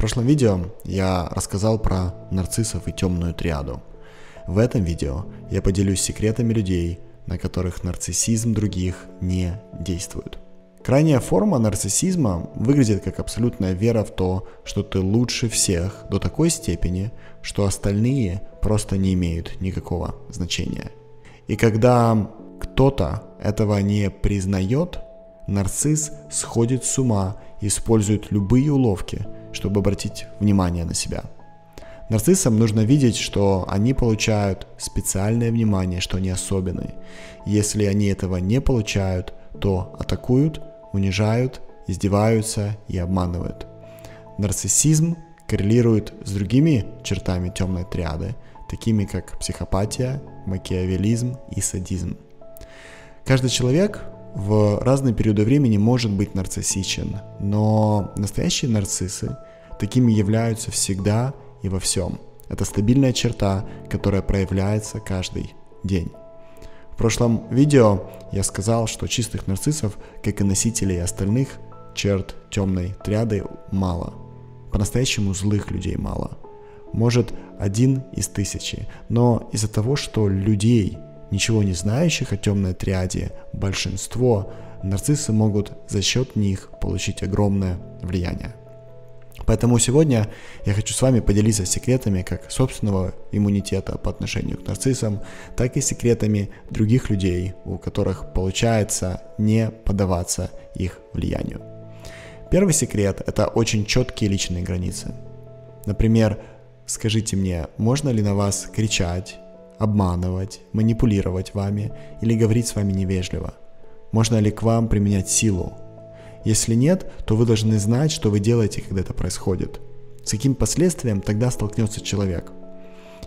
В прошлом видео я рассказал про нарциссов и темную триаду. В этом видео я поделюсь секретами людей, на которых нарциссизм других не действует. Крайняя форма нарциссизма выглядит как абсолютная вера в то, что ты лучше всех до такой степени, что остальные просто не имеют никакого значения. И когда кто-то этого не признает, нарцисс сходит с ума, использует любые уловки, чтобы обратить внимание на себя. Нарциссам нужно видеть, что они получают специальное внимание, что они особенные. Если они этого не получают, то атакуют, унижают, издеваются и обманывают. Нарциссизм коррелирует с другими чертами темной триады, такими как психопатия, макиавеллизм и садизм. Каждый человек в разные периоды времени может быть нарциссичен, но настоящие нарциссы такими являются всегда и во всем. Это стабильная черта, которая проявляется каждый день. В прошлом видео я сказал, что чистых нарциссов, как и носителей остальных черт темной триады, мало. По-настоящему злых людей мало. Может, 1 из 1000, но из-за того, что людей, ничего не знающих о темной триаде, большинство, нарциссы могут за счет них получить огромное влияние. Поэтому сегодня я хочу с вами поделиться секретами как собственного иммунитета по отношению к нарциссам, так и секретами других людей, у которых получается не поддаваться их влиянию. Первый секрет – это очень четкие личные границы. Например, скажите мне, можно ли на вас кричать, обманывать, манипулировать вами или говорить с вами невежливо? Можно ли к вам применять силу? Если нет, то вы должны знать, что вы делаете, когда это происходит. С каким последствием тогда столкнется человек?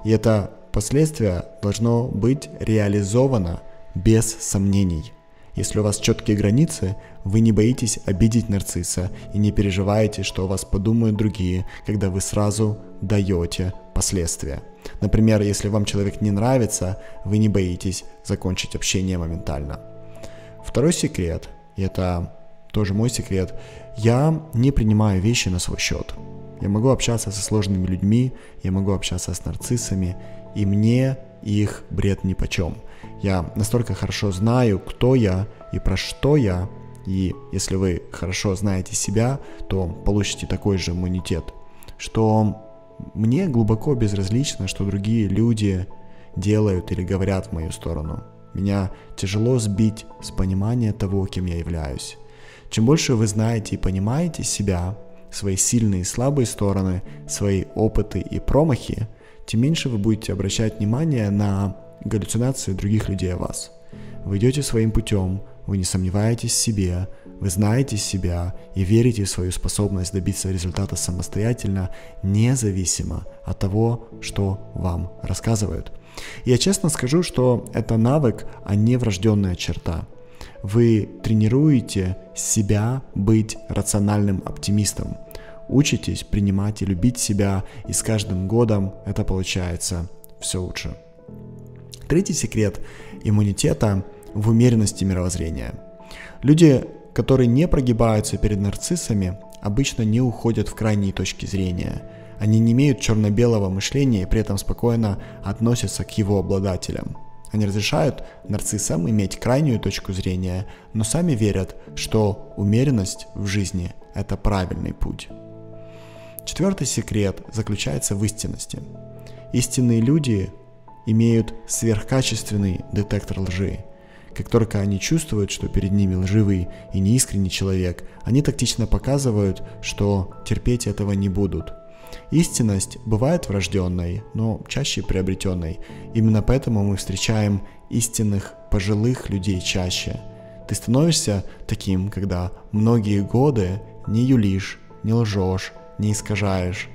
И это последствие должно быть реализовано без сомнений. Если у вас четкие границы, вы не боитесь обидеть нарцисса и не переживаете, что о вас подумают другие, когда вы сразу даете последствия. Например, если вам человек не нравится, вы не боитесь закончить общение моментально. Второй секрет, и это тоже мой секрет, я не принимаю вещи на свой счет. Я могу общаться со сложными людьми, я могу общаться с нарциссами, и мне их бред нипочем. Я настолько хорошо знаю, кто я и про что я, и если вы хорошо знаете себя, то получите такой же иммунитет, что мне глубоко безразлично, что другие люди делают или говорят в мою сторону. Меня тяжело сбить с понимания того, кем я являюсь. Чем больше вы знаете и понимаете себя, свои сильные и слабые стороны, свои опыты и промахи, тем меньше вы будете обращать внимание на галлюцинации других людей о вас. Вы идете своим путем, вы не сомневаетесь в себе, вы знаете себя и верите в свою способность добиться результата самостоятельно, независимо от того, что вам рассказывают. Я честно скажу, что это навык, а не врожденная черта. Вы тренируете себя быть рациональным оптимистом, учитесь принимать и любить себя, и с каждым годом это получается все лучше. Третий секрет иммунитета в умеренности мировоззрения. Люди, которые не прогибаются перед нарциссами, обычно не уходят в крайние точки зрения. Они не имеют черно-белого мышления и при этом спокойно относятся к его обладателям. Они разрешают нарциссам иметь крайнюю точку зрения, но сами верят, что умеренность в жизни – это правильный путь. Четвертый секрет заключается в истинности. Истинные люди имеют сверхкачественный детектор лжи. Как только они чувствуют, что перед ними лживый и неискренний человек, они тактично показывают, что терпеть этого не будут. Истинность бывает врожденной, но чаще приобретенной. Именно поэтому мы встречаем истинных пожилых людей чаще. Ты становишься таким, когда многие годы не юлишь, не лжешь, не искажаешь.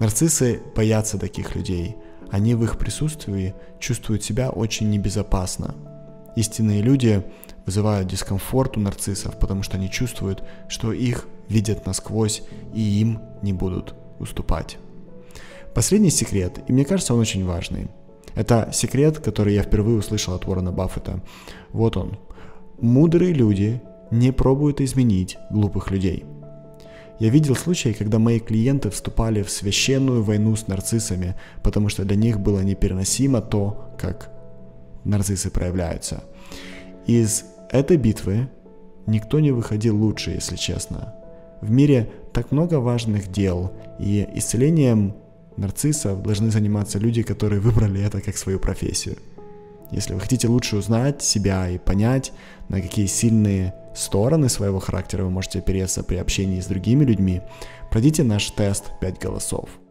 Нарциссы боятся таких людей. Они в их присутствии чувствуют себя очень небезопасно. Истинные люди вызывают дискомфорт у нарциссов, потому что они чувствуют, что их видят насквозь и им не будут уступать. Последний секрет, и мне кажется, он очень важный. Это секрет, который я впервые услышал от Уоррена Баффета. Вот он. Мудрые люди не пробуют изменить глупых людей. Я видел случаи, когда мои клиенты вступали в священную войну с нарциссами, потому что для них было непереносимо то, как нарциссы проявляются. Из этой битвы никто не выходил лучше, если честно. В мире так много важных дел, и исцелением нарциссов должны заниматься люди, которые выбрали это как свою профессию. Если вы хотите лучше узнать себя и понять, на какие сильные стороны своего характера вы можете опереться при общении с другими людьми, пройдите наш тест «5 голосов».